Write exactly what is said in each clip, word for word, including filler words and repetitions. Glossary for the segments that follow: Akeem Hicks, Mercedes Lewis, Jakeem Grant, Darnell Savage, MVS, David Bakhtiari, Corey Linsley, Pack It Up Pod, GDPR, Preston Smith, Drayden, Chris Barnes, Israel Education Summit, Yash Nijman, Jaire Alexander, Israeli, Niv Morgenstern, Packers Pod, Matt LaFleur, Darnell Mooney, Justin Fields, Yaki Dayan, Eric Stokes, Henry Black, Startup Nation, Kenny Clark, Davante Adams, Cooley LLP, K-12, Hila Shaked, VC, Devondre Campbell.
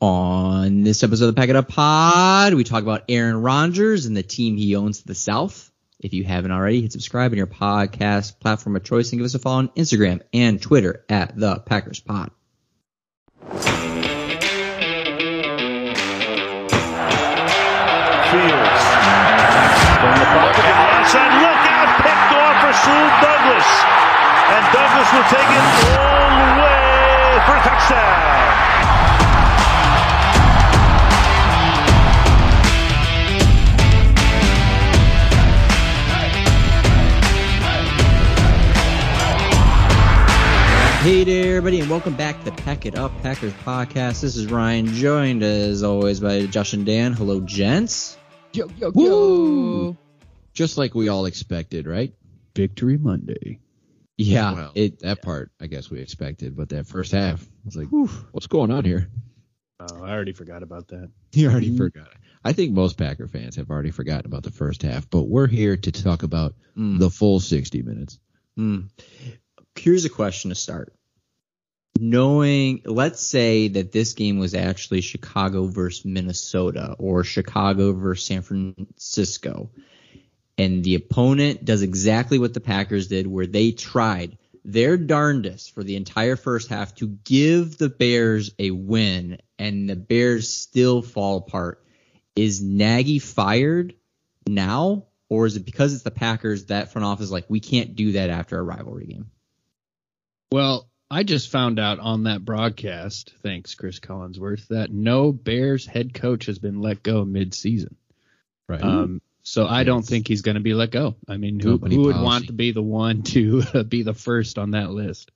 On this episode of the Pack It Up Pod, we talk about Aaron Rodgers and the team he owns to the south. If you haven't already, hit subscribe on your podcast platform of choice and give us a follow on Instagram and Twitter at the Packers Pod. Fields from the pocket to the outside, look out, picked off Rasul Douglas, and Douglas will take it all the way for a touchdown. Hey there, everybody, and welcome back to Pack It Up Packers Podcast. This is Ryan, joined as always by Josh and Dan. Hello, gents. Yo, yo, Woo! yo. Just like we all expected, right? Victory Monday. Yeah. Well, it, that part, I guess we expected, but that first half, I was like, whew, what's going on here? Oh, I already forgot about that. You already mm. forgot. I think most Packer fans have already forgotten about the first half, but we're here to talk about mm. the full sixty minutes. Mm. Here's a question to start. Knowing, let's say that this game was actually Chicago versus Minnesota or Chicago versus San Francisco, and the opponent does exactly what the Packers did, where they tried their darndest for the entire first half to give the Bears a win, and the Bears still fall apart. Is Nagy fired now, or is it because it's the Packers that front office is like, we can't do that after a rivalry game? Well, I just found out on that broadcast, thanks Chris Collinsworth, that no Bears head coach has been let go mid-season. Right. Um, so I yes. don't think he's going to be let go. I mean, who, who would want to be the one to uh, be the first on that list?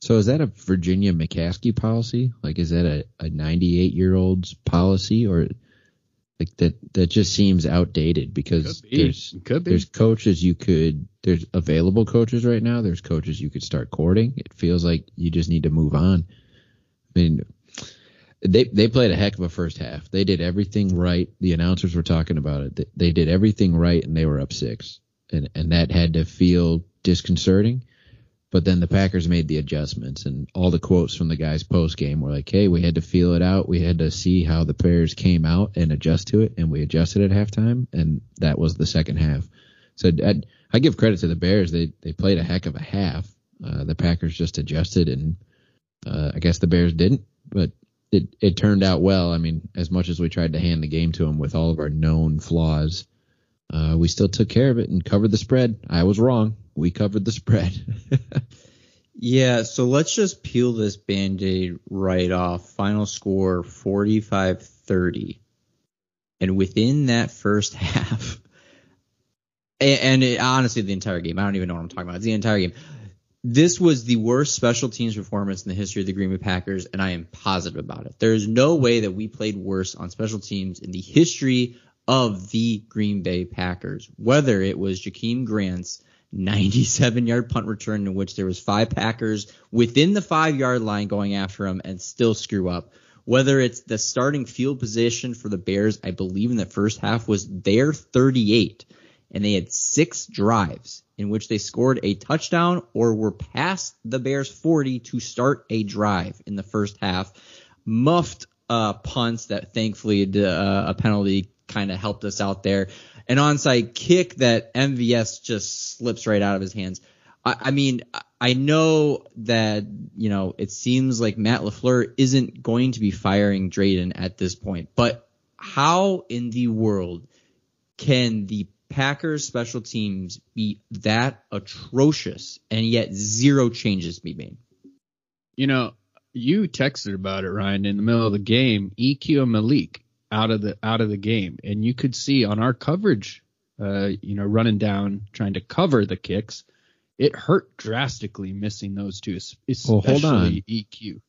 So is that a Virginia McCaskey policy? Like, is that a, a ninety-eight-year-old's policy, or like that? That just seems outdated because could be. there's could be. there's coaches you could. There's available coaches right now. There's coaches you could start courting. It feels like you just need to move on. I mean, they they played a heck of a first half. They did everything right. The announcers were talking about it. They, they did everything right, and they were up six. And, and that had to feel disconcerting. But then the Packers made the adjustments, and all the quotes from the guys post-game were like, hey, we had to feel it out. We had to see how the Bears came out and adjust to it, and we adjusted at halftime, and that was the second half. So I'd, I give credit to the Bears. They they played a heck of a half. Uh, the Packers just adjusted, and uh, I guess the Bears didn't, but it, it turned out well. I mean, as much as we tried to hand the game to them with all of our known flaws, uh, we still took care of it and covered the spread. I was wrong. We covered the spread. Yeah, so let's just peel this Band-Aid right off. Final score, forty-five thirty. And within that first half, and it, honestly, the entire game. I don't even know what I'm talking about. It's the entire game. This was the worst special teams performance in the history of the Green Bay Packers, and I am positive about it. There is no way that we played worse on special teams in the history of the Green Bay Packers, whether it was Jakeem Grant's ninety-seven-yard punt return in which there was five Packers within the five-yard line going after him and still screw up, whether it's the starting field position for the Bears, I believe in the first half was their thirty-eight. And they had six drives in which they scored a touchdown or were past the Bears' forty to start a drive in the first half. Muffed uh, punts that thankfully uh, a penalty kind of helped us out there. An onside kick that M V S just slips right out of his hands. I, I mean, I know that, you know, it seems like Matt LaFleur isn't going to be firing Drayden at this point. But how in the world can the Packers special teams be that atrocious and yet zero changes be made? You know, you texted about it, Ryan, in the middle of the game. E Q Malik out of the out of the game, and you could see on our coverage, uh, you know, running down trying to cover the kicks, it hurt drastically missing those two, especially well, hold on. E Q.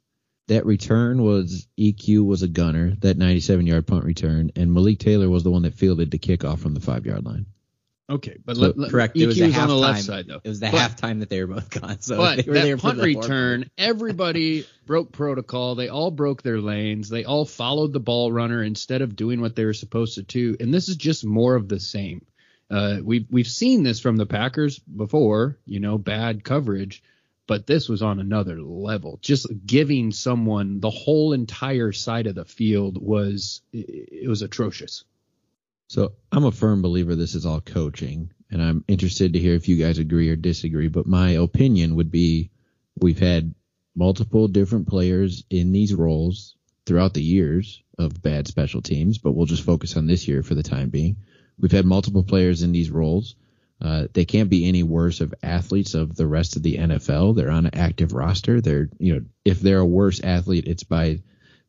That return was E Q was a gunner, that ninety-seven-yard punt return, and Malik Taylor was the one that fielded the kickoff from the five-yard line. Okay, but so, let, correct. It was, was on the left side, though. It was the but, halftime that they were both gone. So but they were that there punt for the return, everybody broke protocol. They all broke their lanes. They all followed the ball runner instead of doing what they were supposed to do. And this is just more of the same. Uh, we've we've seen this from the Packers before. You know, bad coverage. but this was on another level. Just giving someone the whole entire side of the field was it was atrocious. So I'm a firm believer this is all coaching, and I'm interested to hear if you guys agree or disagree. But my opinion would be we've had multiple different players in these roles throughout the years of bad special teams, but we'll just focus on this year for the time being. We've had multiple players in these roles. Uh, they can't be any worse of athletes of the rest of the N F L. They're on an active roster. They're, you know, if they're a worse athlete, it's by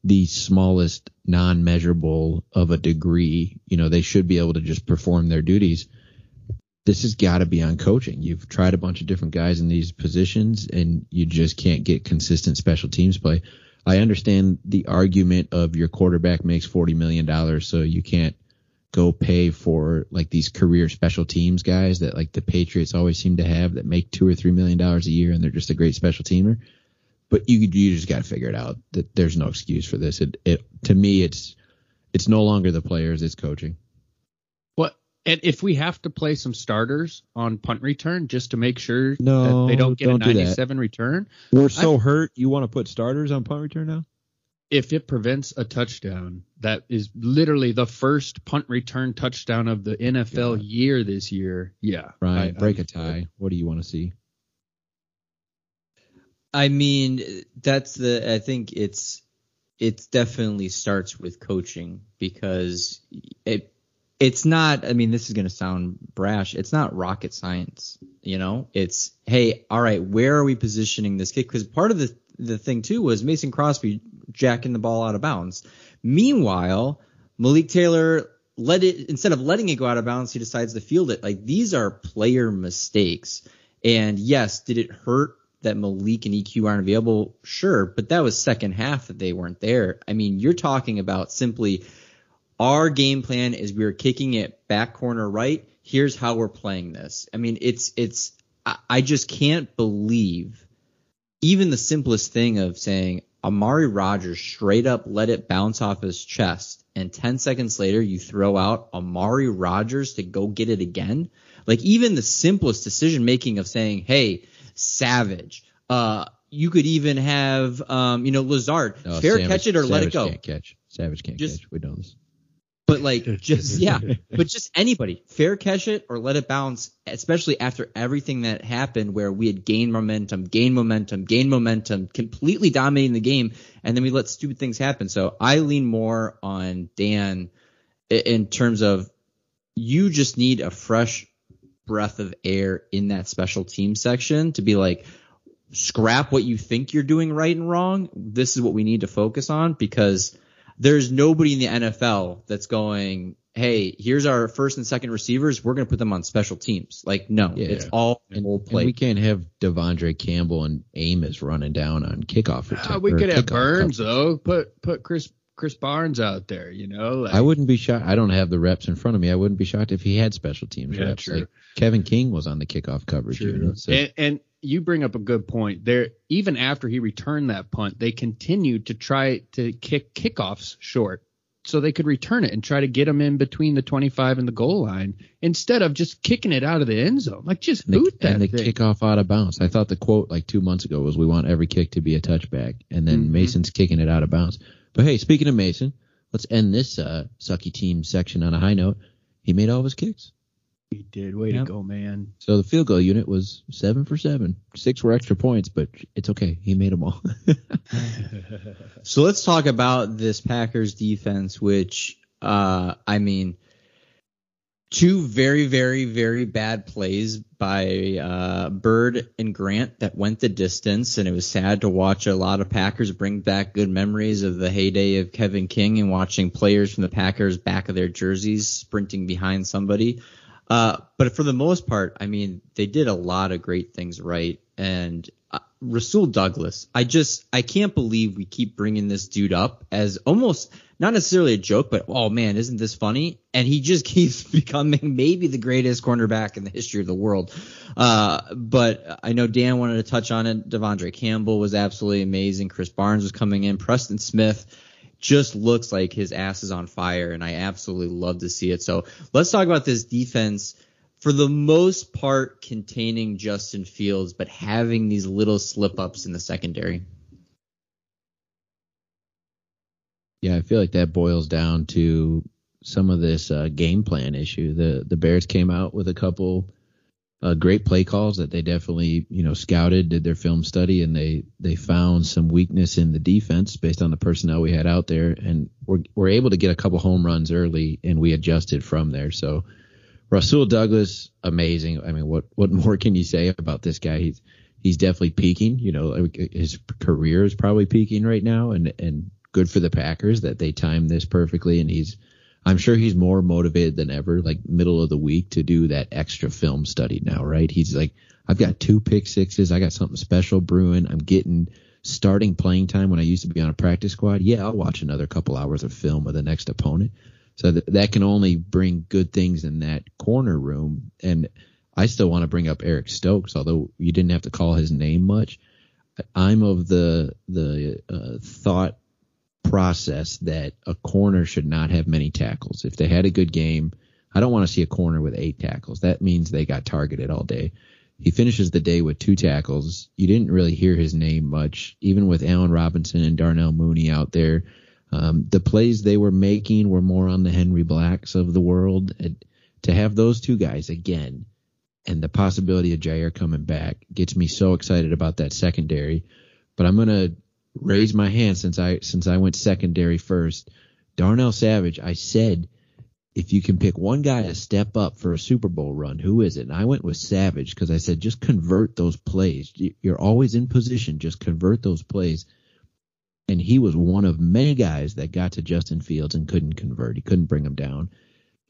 the smallest non-measurable of a degree. You know, they should be able to just perform their duties. This has got to be on coaching. You've tried a bunch of different guys in these positions, and you just can't get consistent special teams play. I understand the argument of your quarterback makes forty million dollars, so you can't go pay for like these career special teams guys that like the Patriots always seem to have that make two or three million dollars a year, and they're just a great special teamer. But you you just got to figure it out that there's no excuse for this. It, it to me it's it's no longer the players, it's coaching. And if we have to play some starters on punt return just to make sure no, that they don't get don't a ninety-seven return. We're so I, hurt. You want to put starters on punt return now? If it prevents a touchdown, that is literally the first punt return touchdown of the N F L God. year this year. Yeah. Right. Break I, a tie. What do you want to see? I mean, that's the, I think it's, it definitely starts with coaching because it, It's not, I mean, this is going to sound brash. It's not rocket science, you know? It's, hey, all right, where are we positioning this kick? Because part of the the thing, too, was Mason Crosby jacking the ball out of bounds. Meanwhile, Malik Taylor, let it instead of letting it go out of bounds, he decides to field it. Like, these are player mistakes. And, yes, did it hurt that Malik and E Q aren't available? Sure, but that was second half that they weren't there. I mean, you're talking about simply – our game plan is we're kicking it back corner right. Here's how we're playing this. I mean, it's it's I just can't believe even the simplest thing of saying Amari Rogers straight up let it bounce off his chest. And ten seconds later, you throw out Amari Rogers to go get it again. Like even the simplest decision making of saying, hey, Savage, uh, you could even have, um, you know, Lazard no, fair Savage, catch it or Savage let it go. Can't catch. Savage can't just, catch. We know this. But like just yeah, but just anybody fair catch it or let it bounce, especially after everything that happened where we had gained momentum, gained momentum, gained momentum, completely dominating the game. And then we let stupid things happen. So I lean more on Dan in terms of you just need a fresh breath of air in that special team section to be like, scrap what you think you're doing right and wrong. This is what we need to focus on because there's nobody in the N F L that's going, hey, here's our first and second receivers. We're going to put them on special teams. Like, no, yeah, it's all and, old play. And we can't have Devondre Campbell and Amos running down on kickoff. Or t- uh, we or could have Burns, coverage. though. Put put Chris Chris Barnes out there, you know. Like, I wouldn't be shocked. I don't have the reps in front of me. I wouldn't be shocked if he had special teams yeah, reps. True. Like Kevin King was on the kickoff coverage. You know, so. And, and you bring up a good point there. Even after he returned that punt, they continued to try to kick kickoffs short so they could return it and try to get them in between the twenty-five and the goal line instead of just kicking it out of the end zone. Like just boot that. And the kickoff out of bounds. I thought the quote like two months ago was we want every kick to be a touchback. And then mm-hmm. Mason's kicking it out of bounds. But hey, speaking of Mason, let's end this uh, sucky team section on a high note. He made all of his kicks. He did. Way yep. to go, man. So the field goal unit was seven for seven. Six were extra points, but it's okay. He made them all. So let's talk about this Packers defense, which, uh, I mean, two very, very, very bad plays by uh, Bird and Grant that went the distance, and it was sad to watch a lot of Packers bring back good memories of the heyday of Kevin King and watching players from the Packers back of their jerseys sprinting behind somebody. Uh, but for the most part, I mean, they did a lot of great things right. And uh, Rasul Douglas, I just I can't believe we keep bringing this dude up as almost not necessarily a joke, but oh, man, isn't this funny? And he just keeps becoming maybe the greatest cornerback in the history of the world. Uh, but I know Dan wanted to touch on it. Devondre Campbell was absolutely amazing. Chris Barnes was coming in. Preston Smith just looks like his ass is on fire, and I absolutely love to see it. So let's talk about this defense for the most part containing Justin Fields, but having these little slip-ups in the secondary. Yeah, I feel like that boils down to some of this uh, game plan issue. The the Bears came out with a couple uh, great play calls that they definitely, you know, scouted, did their film study, and they, they found some weakness in the defense based on the personnel we had out there, and we're, we're able to get a couple home runs early, and we adjusted from there. So Rasul Douglas, amazing. I mean, what, what more can you say about this guy? He's he's definitely peaking. You know, his career is probably peaking right now, and, and good for the Packers that they timed this perfectly, and he's I'm sure he's more motivated than ever, like middle of the week, to do that extra film study now, right? He's like, I've got two pick sixes. I got something special brewing. I'm getting starting playing time when I used to be on a practice squad. Yeah, I'll watch another couple hours of film with the next opponent. So th- that can only bring good things in that corner room. And I still want to bring up Eric Stokes, although you didn't have to call his name much. I'm of the the uh, thought process that a corner should not have many tackles. If they had a good game, I don't want to see a corner with eight tackles. That means they got targeted all day. He finishes the day with two tackles. You didn't really hear his name much, even with Allen Robinson and Darnell Mooney out there. Um, the plays they were making were more on the Henry Blacks of the world. And to have those two guys again, and the possibility of Jaire coming back, gets me so excited about that secondary. But I'm going to raise my hand since I since I went secondary first. Darnell Savage, I said, if you can pick one guy to step up for a Super Bowl run, who is it? And I went with Savage because I said, just convert those plays. You're always in position. Just convert those plays. And he was one of many guys that got to Justin Fields and couldn't convert. He couldn't bring him down.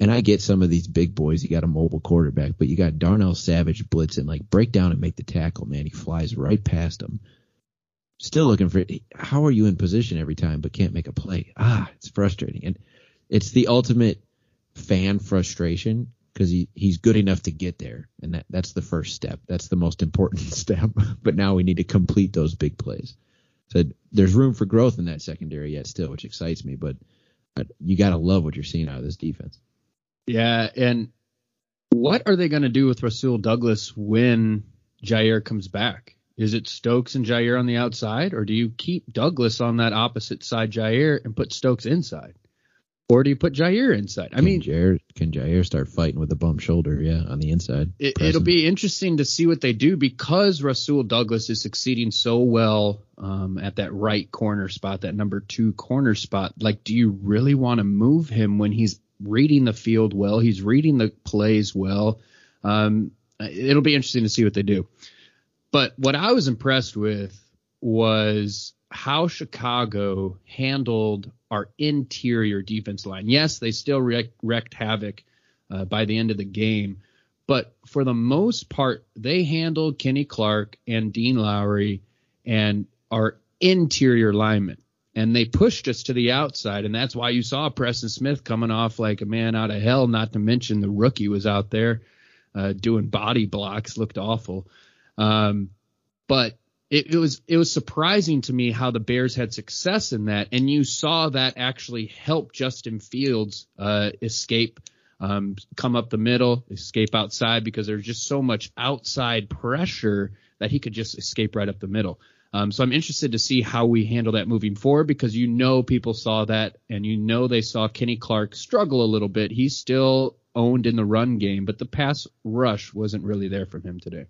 And I get some of these big boys. You got a mobile quarterback, but you got Darnell Savage blitzing, like break down and make the tackle, man. He flies right past him. Still looking for it. How are you in position every time but can't make a play? Ah, it's frustrating. And it's the ultimate fan frustration because he, he's good enough to get there. And that, that's the first step. That's the most important step. But now we need to complete those big plays. So there's room for growth in that secondary yet still, which excites me. But, but you got to love what you're seeing out of this defense. Yeah, and what are they going to do with Rasul Douglas when Jaire comes back? Is it Stokes and Jaire on the outside, or do you keep Douglas on that opposite side, Jaire, and put Stokes inside? Or do you put Jaire inside? I can mean, Jaire, can Jaire start fighting with a bum shoulder? Yeah, on the inside. It, it'll be interesting to see what they do because Rasul Douglas is succeeding so well um, at that right corner spot, that number two corner spot. Like, do you really want to move him when he's reading the field well? He's reading the plays well. Um, it'll be interesting to see what they do. But what I was impressed with was how Chicago handled our interior defense line. Yes, they still wreak, wreaked havoc uh, by the end of the game, but for the most part, they handled Kenny Clark and Dean Lowry and our interior linemen, and they pushed us to the outside, and that's why you saw Preston Smith coming off like a man out of hell, not to mention the rookie was out there uh, doing body blocks, looked awful. Um, but It, it was it was surprising to me how the Bears had success in that, and you saw that actually help Justin Fields uh, escape, um, come up the middle, escape outside, because there's just so much outside pressure that he could just escape right up the middle. Um, so I'm interested to see how we handle that moving forward, because you know people saw that, and you know they saw Kenny Clark struggle a little bit. He's still owned in the run game, but the pass rush wasn't really there from him today.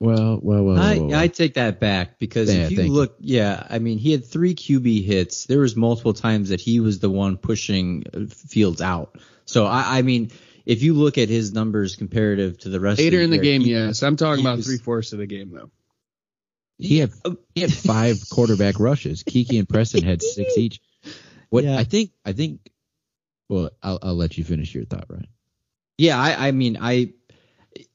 Well, well, well, I, well. I take that back because yeah, if you look, you. yeah, I mean, he had three Q B hits. There was multiple times that he was the one pushing Fields out. So, I, I mean, if you look at his numbers comparative to the rest Later of the Later in the game, he, yes. I'm talking about was, three-fourths of the game, though. He had, he had five quarterback rushes. Kiki and Preston had six each. What yeah. I think, I think, well, I'll, I'll let you finish your thought, Ryan. Yeah, I, I mean, I,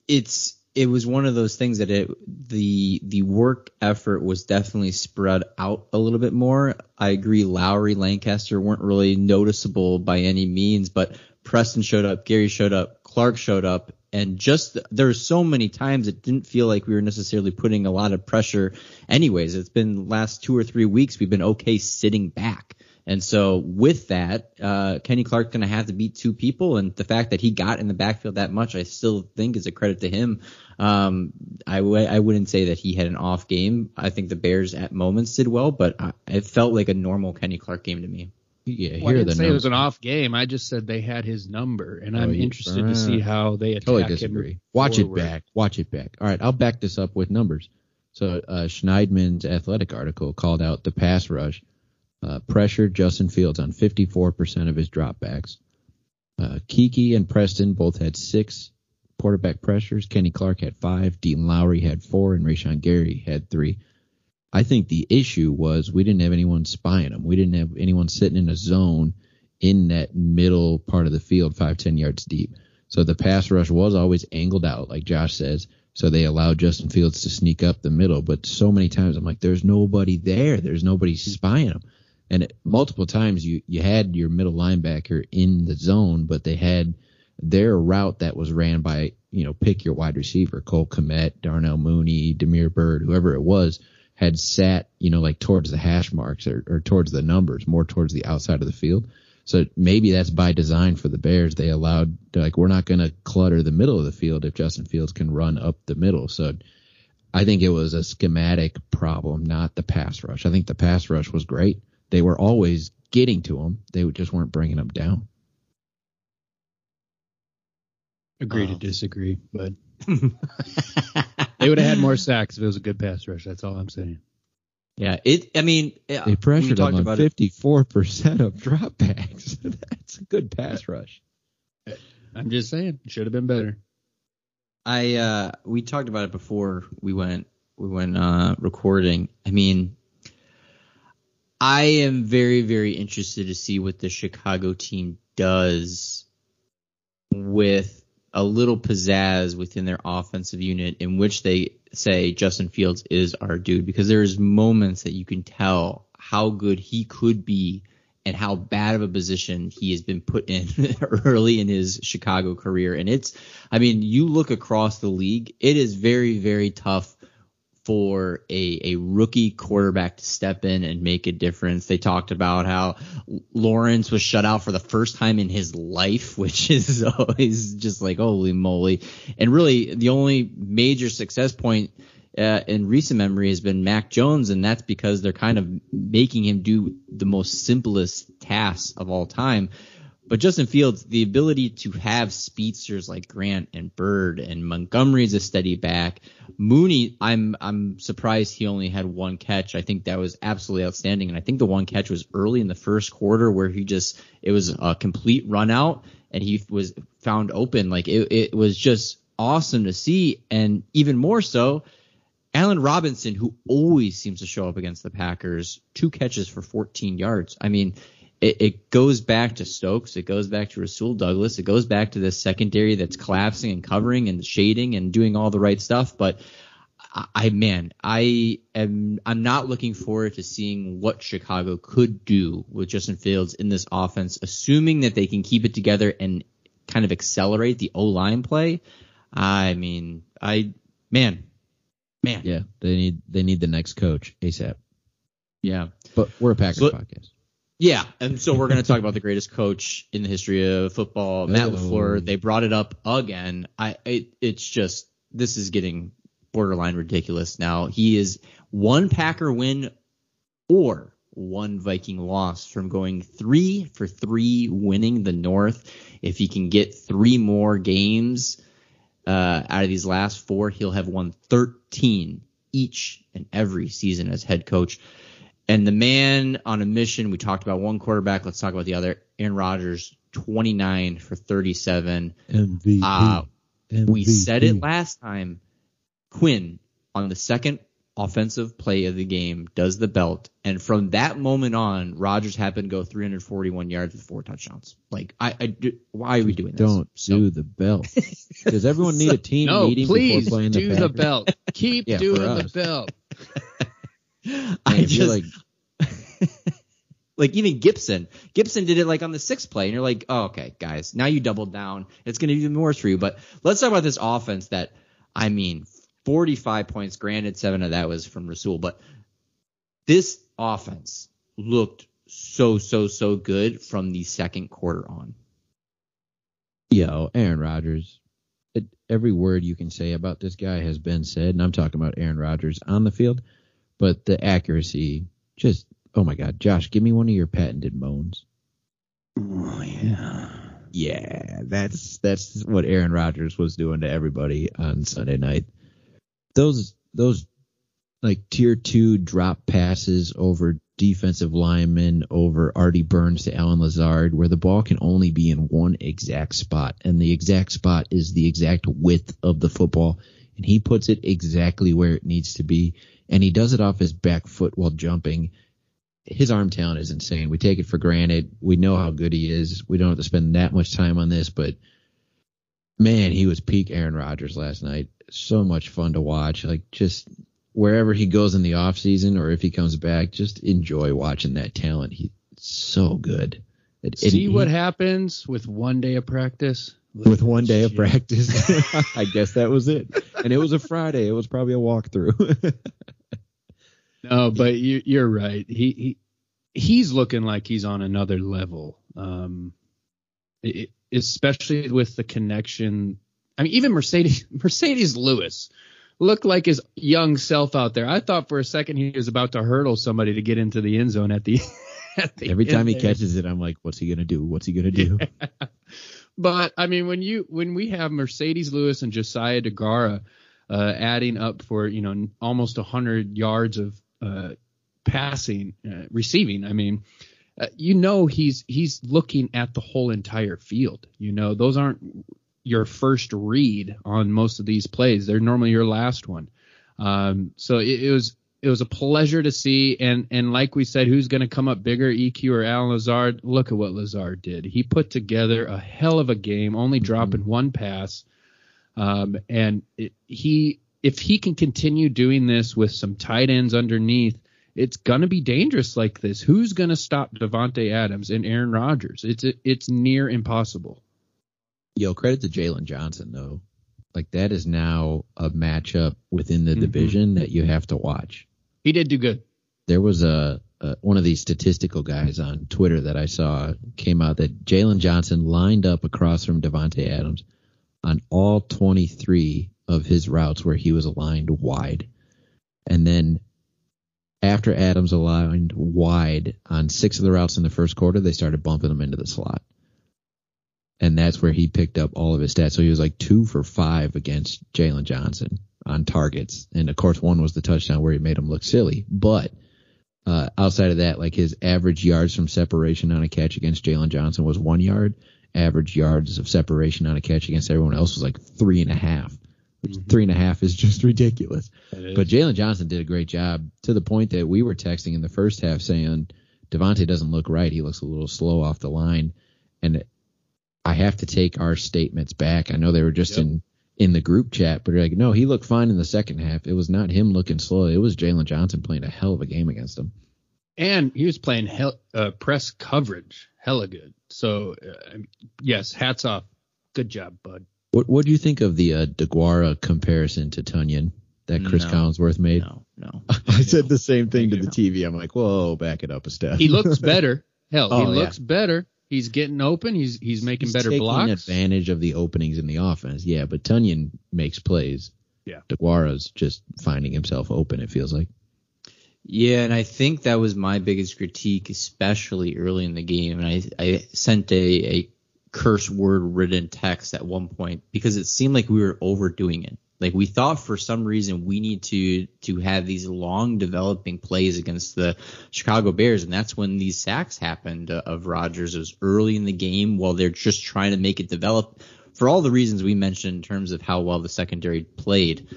it's, It was one of those things that it the the work effort was definitely spread out a little bit more. I agree. Lowry, Lancaster weren't really noticeable by any means, but Preston showed up, Gary showed up, Clark showed up, and just there were so many times it didn't feel like we were necessarily putting a lot of pressure. Anyways, it's been last two or three weeks we've been okay sitting back. And so with that, uh, Kenny Clark's going to have to beat two people. And the fact that he got in the backfield that much, I still think is a credit to him. Um, I, w- I wouldn't say that he had an off game. I think the Bears at moments did well, but I, it felt like a normal Kenny Clark game to me. Yeah, well, I didn't say numbers. It was an off game. I just said they had his number, and oh, I'm interested uh, to see how they attack totally disagree. him. Watch forward. it back. Watch it back. All right, I'll back this up with numbers. So uh, Schneidman's Athletic article called out the pass rush. Uh, pressured Justin Fields on fifty-four percent of his dropbacks. Uh, Kiki and Preston both had six quarterback pressures. Kenny Clark had five. Dean Lowry had four, and Rashan Gary had three. I think the issue was we didn't have anyone spying them. We didn't have anyone sitting in a zone in that middle part of the field, five, ten yards deep. So the pass rush was always angled out, like Josh says. So they allowed Justin Fields to sneak up the middle. But so many times I'm like, there's nobody there. There's nobody spying them. And it, multiple times you, you had your middle linebacker in the zone, but they had their route that was ran by, you know, pick your wide receiver, Cole Kmet, Darnell Mooney, Demir Bird, whoever it was, had sat, you know, like towards the hash marks or, or towards the numbers, more towards the outside of the field. So maybe that's by design for the Bears. They allowed, they're like, we're not going to clutter the middle of the field if Justin Fields can run up the middle. So I think it was a schematic problem, not the pass rush. I think the pass rush was great. They were always getting to him. They just weren't bringing him down. Agree um, to disagree, but they would have had more sacks if it was a good pass rush. That's all I'm saying. Yeah, it. I mean, they pressured them on fifty-four percent of dropbacks. That's a good pass rush. I'm just saying, should have been better. I uh, we talked about it before we went we went uh, recording. I mean. I am very, very interested to see what the Chicago team does with a little pizzazz within their offensive unit in which they say Justin Fields is our dude, because there's moments that you can tell how good he could be and how bad of a position he has been put in early in his Chicago career. And it's, I mean, you look across the league, it is very, very tough for a, a rookie quarterback to step in and make a difference. They talked about how Lawrence was shut out for the first time in his life, which is always just like, holy moly. And really the only major success point uh, in recent memory has been Mac Jones, and that's because they're kind of making him do the most simplest tasks of all time. But Justin Fields, the ability to have speedsters like Grant and Bird, and Montgomery's a steady back. Mooney, I'm I'm surprised he only had one catch. I think that was absolutely outstanding. And I think the one catch was early in the first quarter where he just – it was a complete run out and he was found open. Like it, it was just awesome to see, and even more so – Allen Robinson, who always seems to show up against the Packers, two catches for fourteen yards. I mean – It, it goes back to Stokes. It goes back to Rasul Douglas. It goes back to this secondary that's collapsing and covering and shading and doing all the right stuff. But I, I man, I am I'm not looking forward to seeing what Chicago could do with Justin Fields in this offense, assuming that they can keep it together and kind of accelerate the O-line play. I mean, I man, man, yeah, they need they need the next coach ASAP. Yeah, but we're a Packers so, podcast. Yeah, and so we're going to talk about the greatest coach in the history of football, Matt LaFleur. They brought it up again. I it, it's just this is getting borderline ridiculous now. He is one Packer win or one Viking loss from going three for three winning the North. If he can get three more games uh, out of these last four, he'll have won thirteen each and every season as head coach. And the man on a mission, we talked about one quarterback. Let's talk about the other. Aaron Rodgers, twenty-nine for thirty-seven. M V P. Uh, M V P. We said it last time. Quinn, on the second offensive play of the game, does the belt. And from that moment on, Rodgers happened to go three hundred forty-one yards with four touchdowns. Like, I, I do, why are we doing this? Don't so, do the belt. Does everyone need a team no, meeting please before playing the belt? do the belt. Keep yeah, doing the belt. I, I just like, like even Gibson Gibson did it like on the sixth play, and you're like, oh, okay, guys, now you doubled down. It's going to be even worse for you. But let's talk about this offense that, I mean, forty-five points, granted seven of that was from Rasul, but this offense looked so, so, so good from the second quarter on. Yo, Aaron Rodgers. It, every word you can say about this guy has been said, and I'm talking about Aaron Rodgers on the field, but the accuracy, just, oh, my God. Josh, give me one of your patented moans. Oh, yeah. Yeah, that's that's what Aaron Rodgers was doing to everybody on Sunday night. Those those like tier two drop passes over defensive linemen, over Artie Burns to Alan Lazard, where the ball can only be in one exact spot, and the exact spot is the exact width of the football, and he puts it exactly where it needs to be, and he does it off his back foot while jumping. His arm talent is insane. We take it for granted. We know how good he is. We don't have to spend that much time on this, but man, he was peak Aaron Rodgers last night. So much fun to watch. Like, just wherever he goes in the offseason or if he comes back, just enjoy watching that talent. He's so good. It, See it, what he, happens with one day of practice? Look with one day shit. of practice. I guess that was it. And it was a Friday. It was probably a walkthrough. No, but you, you're right. He he he's looking like he's on another level, um, it, especially with the connection. I mean, even Mercedes Mercedes Lewis looked like his young self out there. I thought for a second he was about to hurdle somebody to get into the end zone at the, at the every time he there. catches it. I'm like, what's he gonna do? What's he gonna do? Yeah. But I mean, when you when we have Mercedes Lewis and Josiah DeGuara uh, adding up for you know almost one hundred yards of Uh, passing, uh, receiving. I mean, uh, you know, he's he's looking at the whole entire field. You know, those aren't your first read on most of these plays. They're normally your last one. Um, so it, it was it was a pleasure to see. And and like we said, who's going to come up bigger, E Q or Alan Lazard? Look at what Lazard did. He put together a hell of a game, only dropping mm-hmm. one pass. Um, and it, he. If he can continue doing this with some tight ends underneath, it's going to be dangerous like this. Who's going to stop Davante Adams and Aaron Rodgers? It's it's near impossible. Yo, credit to Jaylon Johnson, though. Like, that is now a matchup within the mm-hmm. division that you have to watch. He did do good. There was a, a one of these statistical guys on Twitter that I saw came out that Jaylon Johnson lined up across from Davante Adams on all twenty-three of his routes where he was aligned wide. And then after Adams aligned wide on six of the routes in the first quarter, they started bumping him into the slot. And that's where he picked up all of his stats. So he was like two for five against Jaylon Johnson on targets. And of course, one was the touchdown where he made him look silly. But uh, outside of that, like, his average yards from separation on a catch against Jaylon Johnson was one yard. Average yards of separation on a catch against everyone else was like three and a half. Three and a half is just ridiculous. Is. But Jaylon Johnson did a great job, to the point that we were texting in the first half saying Davante doesn't look right. He looks a little slow off the line. And I have to take our statements back. I know they were just yep. in, in the group chat, but like, no, he looked fine in the second half. It was not him looking slow. It was Jaylon Johnson playing a hell of a game against him. And he was playing hell, uh, press coverage hella good. So, uh, yes, hats off. Good job, bud. What What do you think of the uh, DeGuara comparison to Tonyan that Chris no, Collinsworth made? No, no. I said no, the same thing to the no. T V. I'm like, whoa, back it up a step. He looks better. Hell, oh, he yeah. looks better. He's getting open. He's he's making he's better taking blocks. He's taking advantage of the openings in the offense. Yeah, but Tonyan makes plays. Yeah. DeGuara's just finding himself open, it feels like. Yeah, and I think that was my biggest critique, especially early in the game. And I, I sent a... a curse word written text at one point because it seemed like we were overdoing it. Like, we thought for some reason we need to to have these long developing plays against the Chicago Bears, and that's when these sacks happened uh, of Rodgers. It was early in the game while they're just trying to make it develop for all the reasons we mentioned in terms of how well the secondary played.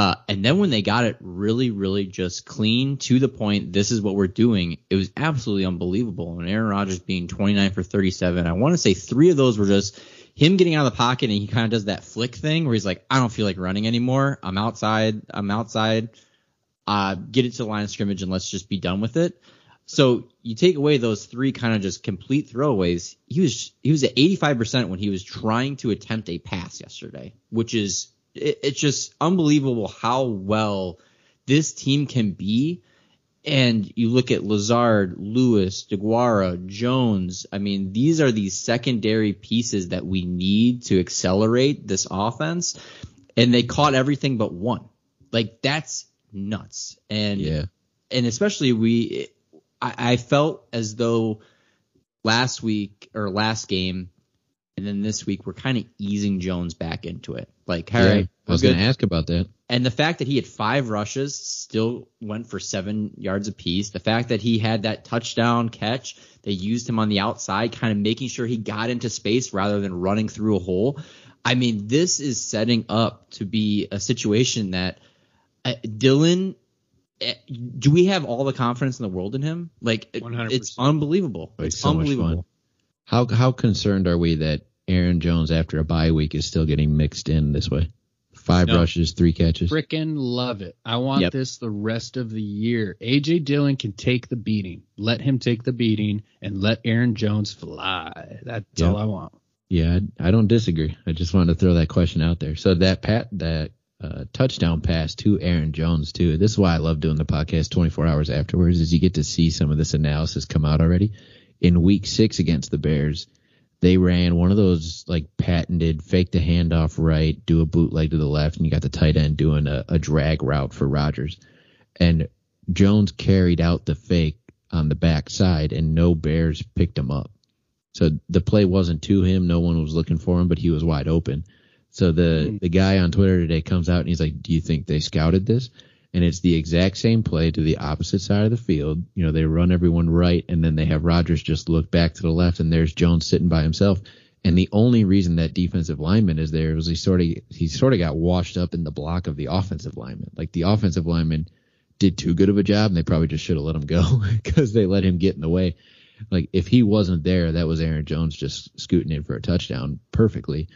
Uh, and then when they got it really, really just clean to the point, this is what we're doing, it was absolutely unbelievable. And Aaron Rodgers being twenty-nine for thirty-seven, I want to say three of those were just him getting out of the pocket, and he kind of does that flick thing where he's like, I don't feel like running anymore. I'm outside. I'm outside. Uh, get it to the line of scrimmage and let's just be done with it. So you take away those three kind of just complete throwaways. He was he was at eighty-five percent when he was trying to attempt a pass yesterday, which is – it's just unbelievable how well this team can be And you look at Lazard, Lewis, DeGuara, Jones. I mean, these are these secondary pieces that we need to accelerate this offense. And they caught everything but one. Like, that's nuts. And yeah. and especially we – I felt as though last week or last game and then this week we're kind of easing Jones back into it. Like, all yeah, right. I was going to ask about that. And the fact that he had five rushes, still went for seven yards apiece. The fact that he had that touchdown catch, they used him on the outside, kind of making sure he got into space rather than running through a hole. I mean, this is setting up to be a situation that uh, Dillon, uh, do we have all the confidence in the world in him? Like, it, it's unbelievable. It's, it's so unbelievable. How how concerned are we that Aaron Jones after a bye week is still getting mixed in this way? Five no. rushes, three catches. Frickin' love it. I want yep. this the rest of the year. A J Dillon can take the beating. Let him take the beating and let Aaron Jones fly. That's yep. all I want. Yeah, I, I don't disagree. I just wanted to throw that question out there. So that pat, that uh, touchdown pass to Aaron Jones, too. This is why I love doing the podcast twenty-four hours afterwards, is you get to see some of this analysis come out already. In week six against the Bears, they ran one of those like patented fake the handoff right, do a bootleg to the left, and you got the tight end doing a, a drag route for Rodgers. And Jones carried out the fake on the backside, and no Bears picked him up. So the play wasn't to him. No one was looking for him, but he was wide open. So the, the guy on Twitter today comes out and he's like, do you think they scouted this? And it's the exact same play to the opposite side of the field. You know, they run everyone right, and then they have Rodgers just look back to the left, and there's Jones sitting by himself. And the only reason that defensive lineman is there is he sort of he sort of got washed up in the block of the offensive lineman. Like, the offensive lineman did too good of a job, and they probably just should have let him go because they let him get in the way. Like, if he wasn't there, that was Aaron Jones just scooting in for a touchdown perfectly.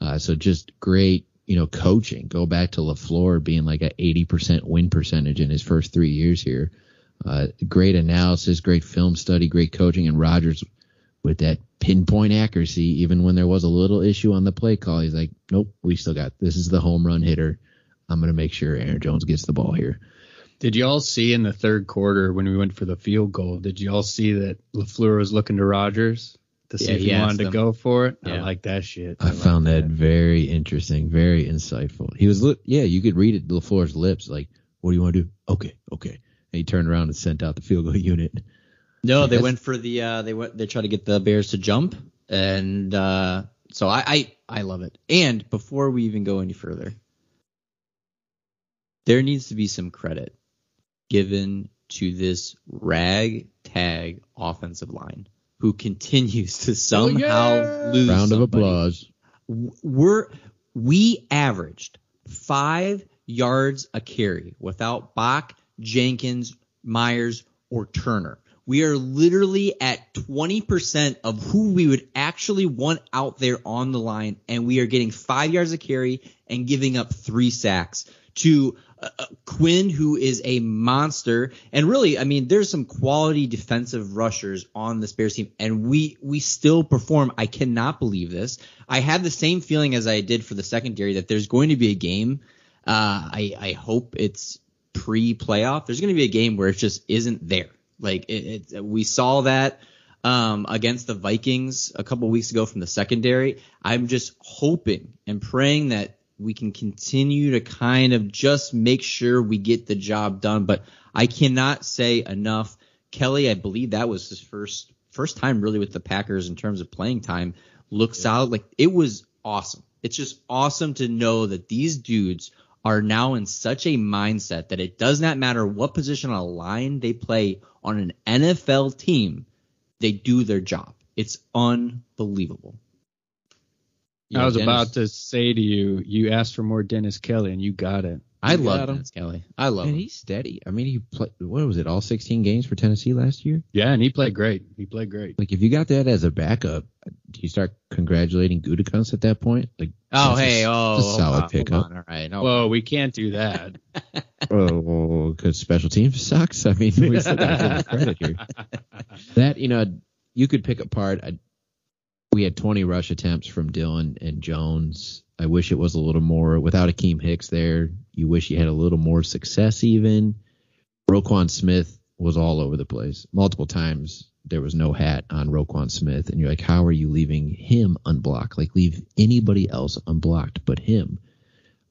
Uh, so just great. You know, coaching, go back to LaFleur being like an eighty percent win percentage in his first three years here. Uh, great analysis, great film study, great coaching. And Rodgers with that pinpoint accuracy, even when there was a little issue on the play call, he's like, nope, we still got this is the home run hitter. I'm going to make sure Aaron Jones gets the ball here. Did you all see in the third quarter when we went for the field goal, did you all see that LaFleur was looking to Rodgers to see yeah, if he wanted them. to go for it? Yeah. I like that shit. I, I like found that, that very interesting, very insightful. He was, li- yeah, you could read it, LaFleur's lips, like, what do you want to do? Okay, okay. And he turned around and sent out the field goal unit. No, like, they went for the, uh, they went, they tried to get the Bears to jump. And uh, so I, I, I love it. And before we even go any further, there needs to be some credit given to this ragtag offensive line, who continues to somehow oh, yeah. lose. Round somebody. of applause. We're, we averaged five yards a carry without Bach, Jenkins, Myers, or Turner. We are literally at twenty percent of who we would actually want out there on the line, and we are getting five yards a carry and giving up three sacks to uh, Quinn, who is a monster. And really, I mean, there's some quality defensive rushers on this Bears team, and we we still perform. I cannot believe this. I have the same feeling as I did for the secondary that there's going to be a game. Uh, I, I hope it's pre-playoff. There's going to be a game where it just isn't there. Like, it, it, we saw that um, against the Vikings a couple weeks ago from the secondary. I'm just hoping and praying that we can continue to kind of just make sure we get the job done. But I cannot say enough. Kelly, I believe that was his first first time really with the Packers in terms of playing time. Looked yeah. solid. Like, it was awesome. It's just awesome to know that these dudes are now in such a mindset that it does not matter what position on a line they play on an N F L team, they do their job. It's unbelievable. You know, I was Dennis, about to say to you, you asked for more Dennis Kelly, and you got it. You I love Dennis Kelly. I love and him. And he's steady. I mean, he played, what was it, all sixteen games for Tennessee last year? Yeah, and he played great. He played great. Like, if you got that as a backup, do you start congratulating Gutekunst at that point? Like, oh, hey, a, oh. a solid on, pickup. On, all right. No. Whoa, we can't do that. Oh, because special teams sucks. I mean, we still got to give credit here. That, you know, you could pick apart a We had twenty rush attempts from Dillon and Jones. I wish it was a little more. Without Akeem Hicks there, you wish you had a little more success even. Roquan Smith was all over the place. Multiple times there was no hat on Roquan Smith, and you're like, how are you leaving him unblocked? Like, leave anybody else unblocked but him.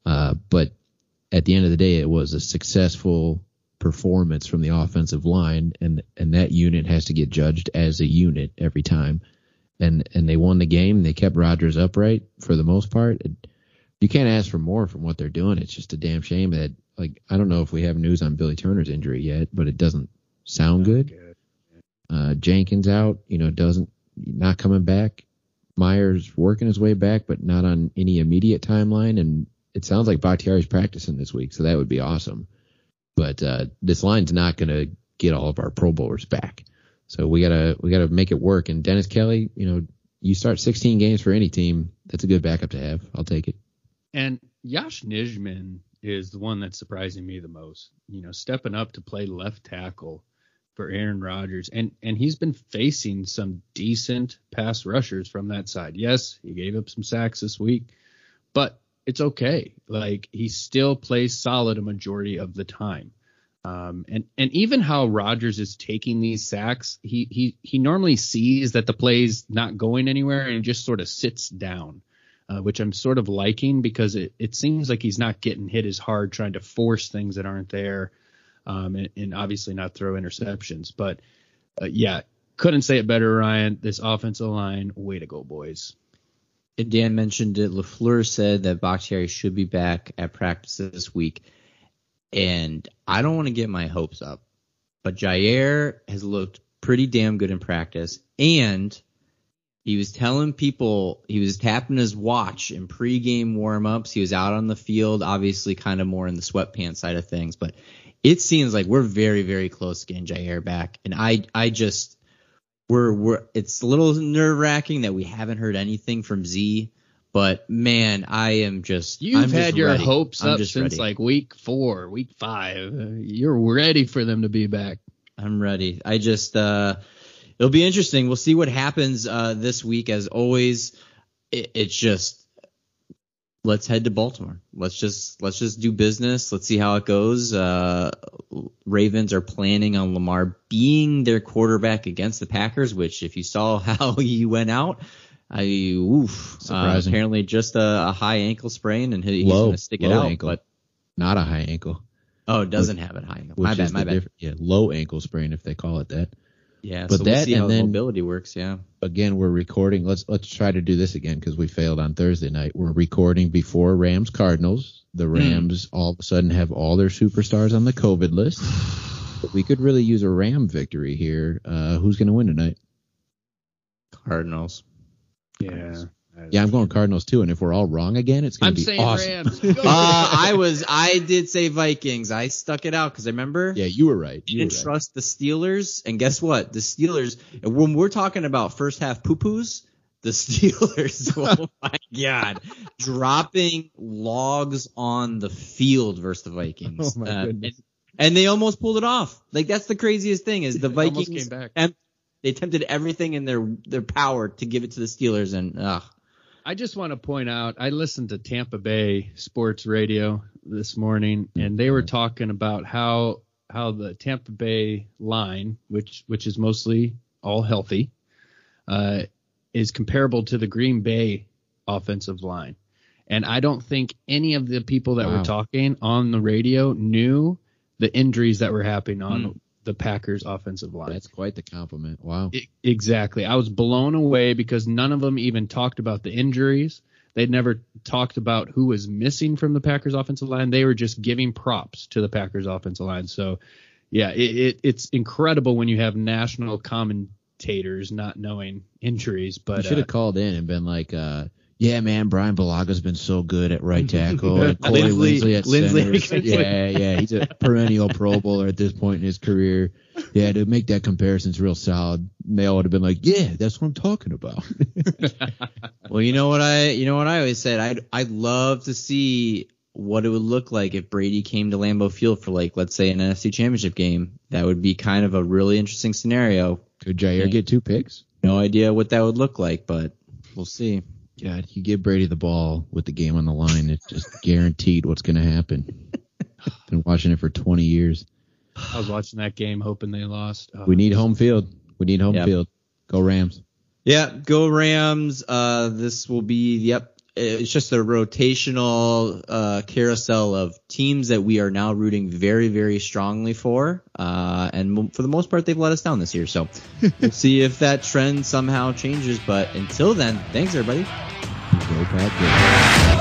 Uh, but at the end of the day, it was a successful performance from the offensive line, and and that unit has to get judged as a unit every time. And and they won the game. They kept Rodgers upright for the most part. It, you can't ask for more from what they're doing. It's just a damn shame that, like, I don't know if we have news on Billy Turner's injury yet, but it doesn't sound good. good. Uh, Jenkins out, you know, doesn't not coming back. Myers working his way back, but not on any immediate timeline. And it sounds like Bakhtiari's practicing this week, so that would be awesome. But uh, this line's not going to get all of our Pro Bowlers back. So we gotta we gotta make it work. And Dennis Kelly, you know, you start sixteen games for any team, that's a good backup to have. I'll take it. And Yash Nijman is the one that's surprising me the most. You know, stepping up to play left tackle for Aaron Rodgers, and and he's been facing some decent pass rushers from that side. Yes, he gave up some sacks this week, but it's okay. Like, he still plays solid a majority of the time. Um, and, and even how Rodgers is taking these sacks, he, he, he normally sees that the play's not going anywhere and just sort of sits down, uh, which I'm sort of liking, because it, it seems like he's not getting hit as hard trying to force things that aren't there, um, and, and obviously not throw interceptions. But, uh, yeah, couldn't say it better, Ryan. This offensive line, way to go, boys. And Dan mentioned it. LaFleur said that Bakhtiari should be back at practice this week. And I don't want to get my hopes up, but Jaire has looked pretty damn good in practice. And he was telling people, he was tapping his watch in pregame warmups. He was out on the field, obviously kind of more in the sweatpants side of things. But it seems like we're very, very close to getting Jaire back. And I, I just, we're, we're, it's a little nerve wracking that we haven't heard anything from Z. But, man, I am just – You've I'm had your ready. hopes I'm up since, ready. like, week four, week five. You're ready for them to be back. I'm ready. I just uh, – it'll be interesting. We'll see what happens uh, this week. As always, it, it's just – let's head to Baltimore. Let's just let's just do business. Let's see how it goes. Uh, Ravens are planning on Lamar being their quarterback against the Packers, which, if you saw how he went out – I oof. Uh, apparently just a, a high ankle sprain, and he, he's going to stick it out. Ankle. But not a high ankle. Oh, it doesn't which, have a high ankle. My bad, my bad. Diff- yeah, low ankle sprain, if they call it that. Yeah, but so that, we'll see how then, mobility works, yeah. Again, we're recording. Let's let's try to do this again, because we failed on Thursday night. We're recording before Rams-Cardinals. The Rams mm. all of a sudden have all their superstars on the COVID list. We could really use a Ram victory here. Uh, who's going to win tonight? Cardinals. Yeah, yeah, I'm going Cardinals too, and if we're all wrong again, it's going to be awesome. I'm saying Rams. uh, I was, I did say Vikings. I stuck it out because I remember. Yeah, you were right. You didn't were right. trust the Steelers, and guess what? The Steelers. When we're talking about first half poo-poos, the Steelers. Oh my God, dropping logs on the field versus the Vikings. Oh my uh, goodness. And, and they almost pulled it off. Like, that's the craziest thing is the Vikings came back. And, They attempted everything in their, their power to give it to the Steelers, and ugh. I just want to point out, I listened to Tampa Bay sports radio this morning, and they were talking about how how the Tampa Bay line, which which is mostly all healthy, uh, is comparable to the Green Bay offensive line. And I don't think any of the people that wow. were talking on the radio knew the injuries that were happening on mm. the Packers offensive line. That's quite the compliment. Wow. It, exactly. I was blown away because none of them even talked about the injuries. They'd never talked about who was missing from the Packers offensive line. They were just giving props to the Packers offensive line. So, yeah, it, it, it's incredible when you have national commentators not knowing injuries. But you should have uh, called in and been like, uh, yeah, man, Brian Balaga's been so good at right tackle. And Corey Linsley at Linsley. center. Yeah, yeah, he's a perennial Pro Bowler at this point in his career. Yeah, to make that comparison's real solid. They all would have been like, yeah, that's what I'm talking about. Well, you know what I, you know what I always said. I'd, I'd love to see what it would look like if Brady came to Lambeau Field for, like, let's say an N F C Championship game. That would be kind of a really interesting scenario. Could Jaire yeah. get two picks? No idea what that would look like, but we'll see. God, you give Brady the ball with the game on the line, it's just guaranteed what's going to happen. Been watching it for twenty years. I was watching that game hoping they lost. Oh, we need home field. We need home yep. field. Go Rams. Yeah, go Rams. Uh, this will be, yep, it's just a rotational uh, carousel of teams that we are now rooting very, very strongly for. Uh, and for the most part, they've let us down this year. So we'll see if that trend somehow changes. But until then, thanks, everybody. Go Patrick.